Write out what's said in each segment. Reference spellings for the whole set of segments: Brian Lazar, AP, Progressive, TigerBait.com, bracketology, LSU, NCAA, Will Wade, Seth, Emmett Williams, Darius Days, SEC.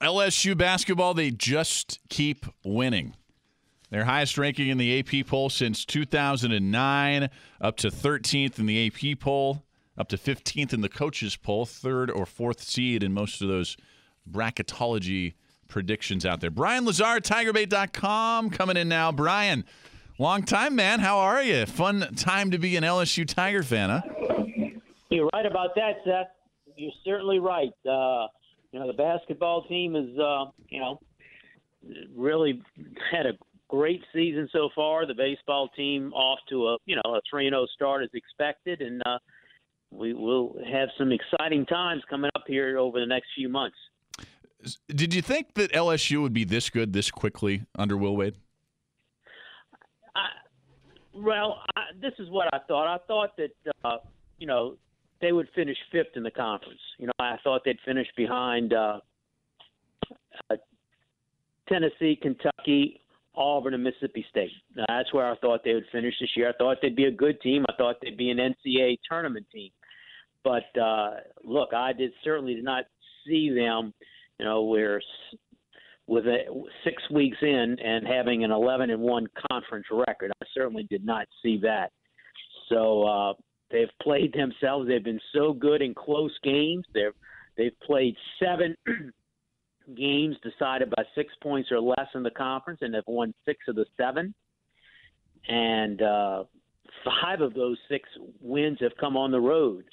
LSU basketball, they just keep winning. Their highest ranking in the AP poll since 2009, up to 13th in the AP poll, up to 15th in the coaches poll, third or fourth seed in most of those bracketology predictions out there. Brian Lazar, TigerBait.com, coming in now. Brian, long time, man. How are you? Fun time to be an LSU Tiger fan, huh? You're right about that, Seth. You're certainly right. The basketball team is, really had a great season so far. The baseball team off to a 3-0 start as expected, and we will have some exciting times coming up here over the next few months. Did you think that LSU would be this good this quickly under Will Wade? This is what I thought. I thought that, they would finish fifth in the conference. I thought they'd finish behind Tennessee, Kentucky, Auburn, and Mississippi State. Now, that's where I thought they would finish this year. I thought they'd be a good team. I thought they'd be an NCAA tournament team. But, look, I certainly did not see them, with 6 weeks in and having an 11-1 conference record. I certainly did not see that. So they've played themselves. They've been so good in close games. They've played seven games decided by 6 points or less in the conference, and they've won six of the seven. And five of those six wins have come on the road.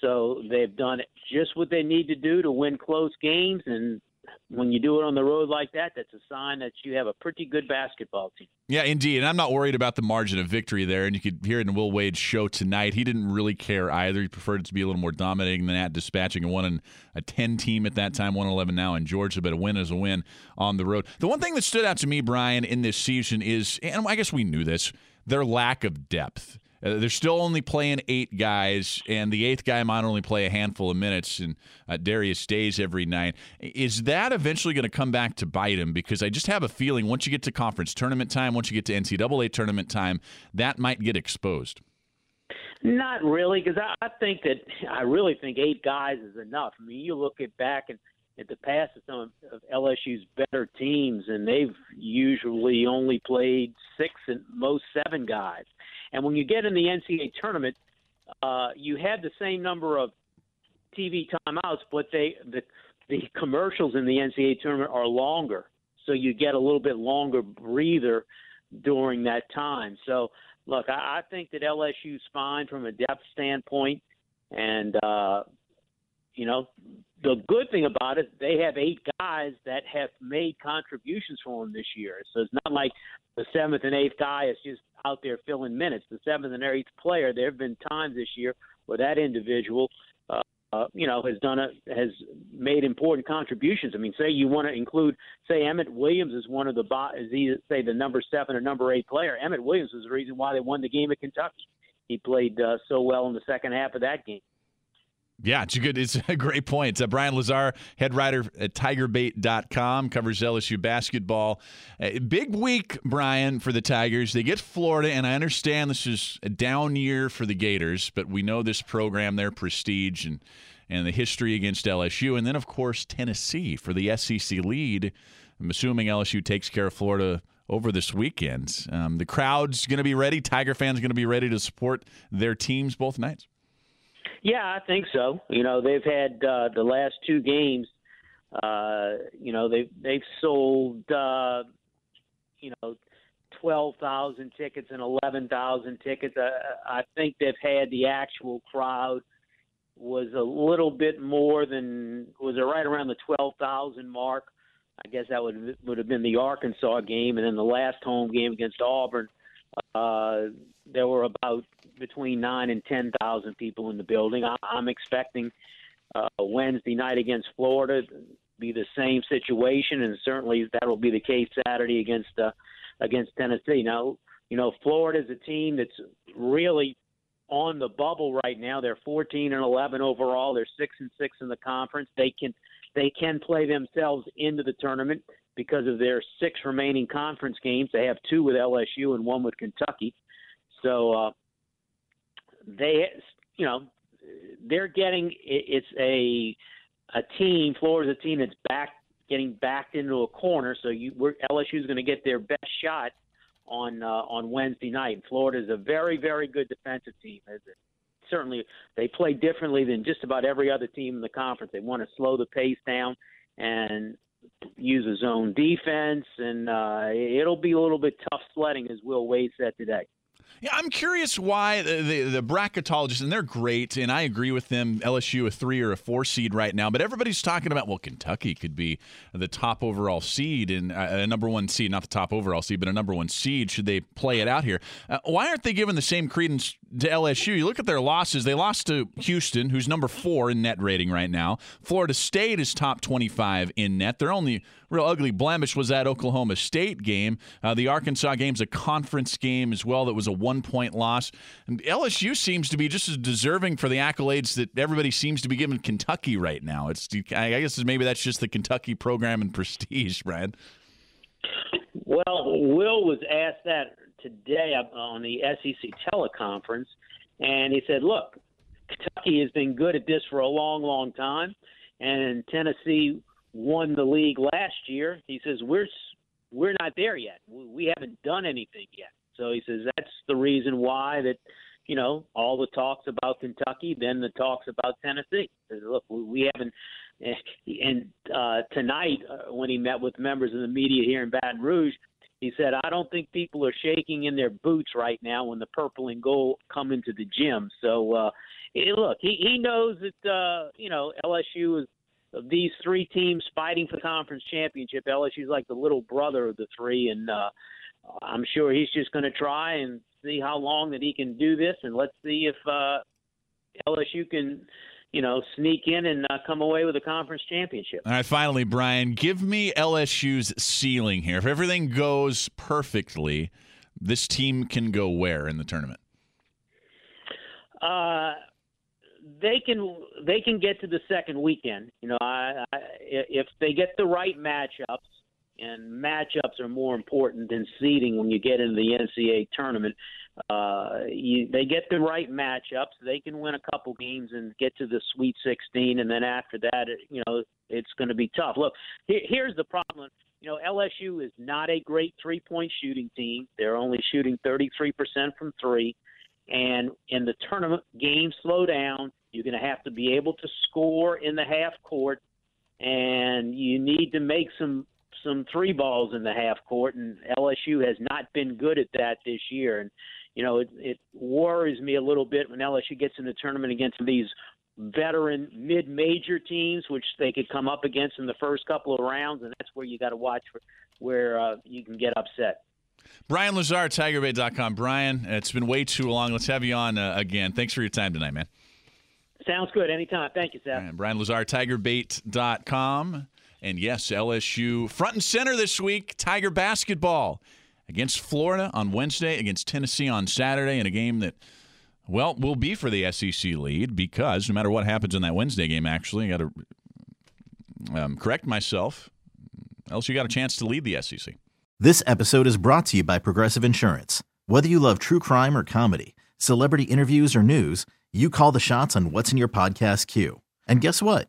So they've done just what they need to do to win close games. And when you do it on the road like that, that's a sign that you have a pretty good basketball team. Yeah, indeed. And I'm not worried about the margin of victory there. And you could hear it in Will Wade's show tonight. He didn't really care either. He preferred it to be a little more dominating than that, dispatching a 10 team at that time, 111 now in Georgia. But a win is a win on the road. The one thing that stood out to me, Brian, in this season is, and I guess we knew this, their lack of depth. They're still only playing eight guys, and the eighth guy might only play a handful of minutes and Darius Days every night. Is that eventually going to come back to bite him? Because I just have a feeling once you get to conference tournament time, once you get to NCAA tournament time, that might get exposed. Not really, because I really think eight guys is enough. I mean, you look back at the past of some of LSU's better teams, and they've usually only played six and most seven guys. And when you get in the NCAA tournament, you have the same number of TV timeouts, but the commercials in the NCAA tournament are longer. So you get a little bit longer breather during that time. So, look, I think that LSU's fine from a depth standpoint. And, the good thing about it, they have eight guys that have made contributions for them this year. So it's not like the seventh and eighth guy is just out there filling minutes. The seventh and eighth player, there have been times this year where that individual, has made important contributions. I mean, say you want to include, Emmett Williams is one of the, the number seven or number eight player. Emmett Williams was the reason why they won the game at Kentucky. He played so well in the second half of that game. Yeah, it's a great point. Brian Lazar, head writer at TigerBait.com, covers LSU basketball. Big week, Brian, for the Tigers. They get Florida, and I understand this is a down year for the Gators, but we know this program, their prestige, and the history against LSU. And then, of course, Tennessee for the SEC lead. I'm assuming LSU takes care of Florida over this weekend. The crowd's going to be ready. Tiger fans are going to be ready to support their teams both nights. Yeah, I think so. They've had the last two games. They've sold 12,000 tickets and 11,000 tickets. I think they've had the actual crowd was a little bit more than was it right around the 12,000 mark. I guess that would have been the Arkansas game, and then the last home game against Auburn. There were about between 9,000 and 10,000 people in the building. I'm expecting Wednesday night against Florida. Be the same situation, and certainly that will be the case Saturday against Tennessee. Now, you know, Florida's a team that's really on the bubble right now. They're 14-11 overall. They're 6-6 in the conference. They can play themselves into the tournament because of their six remaining conference games. They have two with LSU and one with Kentucky. So Florida's a team that's getting backed into a corner. So LSU is going to get their best shot on Wednesday night. And Florida is a very, very good defensive team. Certainly, they play differently than just about every other team in the conference. They want to slow the pace down and use a zone defense, and it'll be a little bit tough sledding, as Will Wade said today. Yeah, I'm curious why the bracketologists, and they're great, and I agree with them, LSU a 3 or a 4 seed right now, but everybody's talking about, well, Kentucky could be the top overall seed, and a number one seed, not the top overall seed, but a number one seed, should they play it out here. Why aren't they giving the same credence to LSU? You look at their losses, they lost to Houston, who's number 4 in net rating right now. Florida State is top 25 in net. Their only real ugly blemish was that Oklahoma State game. The Arkansas game's a conference game as well that was a one-point loss. And LSU seems to be just as deserving for the accolades that everybody seems to be giving Kentucky right now. I guess maybe that's just the Kentucky program and prestige, Brian. Well, Will was asked that today on the SEC teleconference, and he said, look, Kentucky has been good at this for a long, long time, and Tennessee won the league last year. He says, we're not there yet. We haven't done anything yet. So he says that's the reason why that, you know, all the talks about Kentucky, then the talks about Tennessee. He says, look, we haven't. And tonight, when he met with members of the media here in Baton Rouge, he said, I don't think people are shaking in their boots right now when the purple and gold come into the gym. So, look, he knows that, LSU is, of these three teams fighting for the conference championship, LSU is like the little brother of the three, and I'm sure he's just going to try and see how long that he can do this, and let's see if LSU can, sneak in and come away with a conference championship. All right, finally, Brian, give me LSU's ceiling here. If everything goes perfectly, this team can go where in the tournament? They can get to the second weekend. If they get the right matchups, and matchups are more important than seeding when you get into the NCAA tournament. They get the right matchups, they can win a couple games and get to the Sweet 16, and then after that, it's going to be tough. Look, here's the problem. LSU is not a great three-point shooting team. They're only shooting 33% from three. And in the tournament, games slow down. You're going to have to be able to score in the half court, and you need to make some three balls in the half court, and LSU has not been good at that this year. And, it worries me a little bit when LSU gets in the tournament against these veteran mid-major teams, which they could come up against in the first couple of rounds, and that's where you got to watch where you can get upset. Brian Lazar, TigerBait.com. Brian, it's been way too long. Let's have you on again. Thanks for your time tonight, man. Sounds good. Anytime. Thank you, Seth. Right, Brian Lazar, TigerBait.com. And yes, LSU front and center this week. Tiger basketball against Florida on Wednesday, against Tennessee on Saturday, in a game that, well, will be for the SEC lead, because no matter what happens in that Wednesday game, actually, I got to correct myself, LSU got a chance to lead the SEC. This episode is brought to you by Progressive Insurance. Whether you love true crime or comedy, celebrity interviews or news, you call the shots on what's in your podcast queue. And guess what?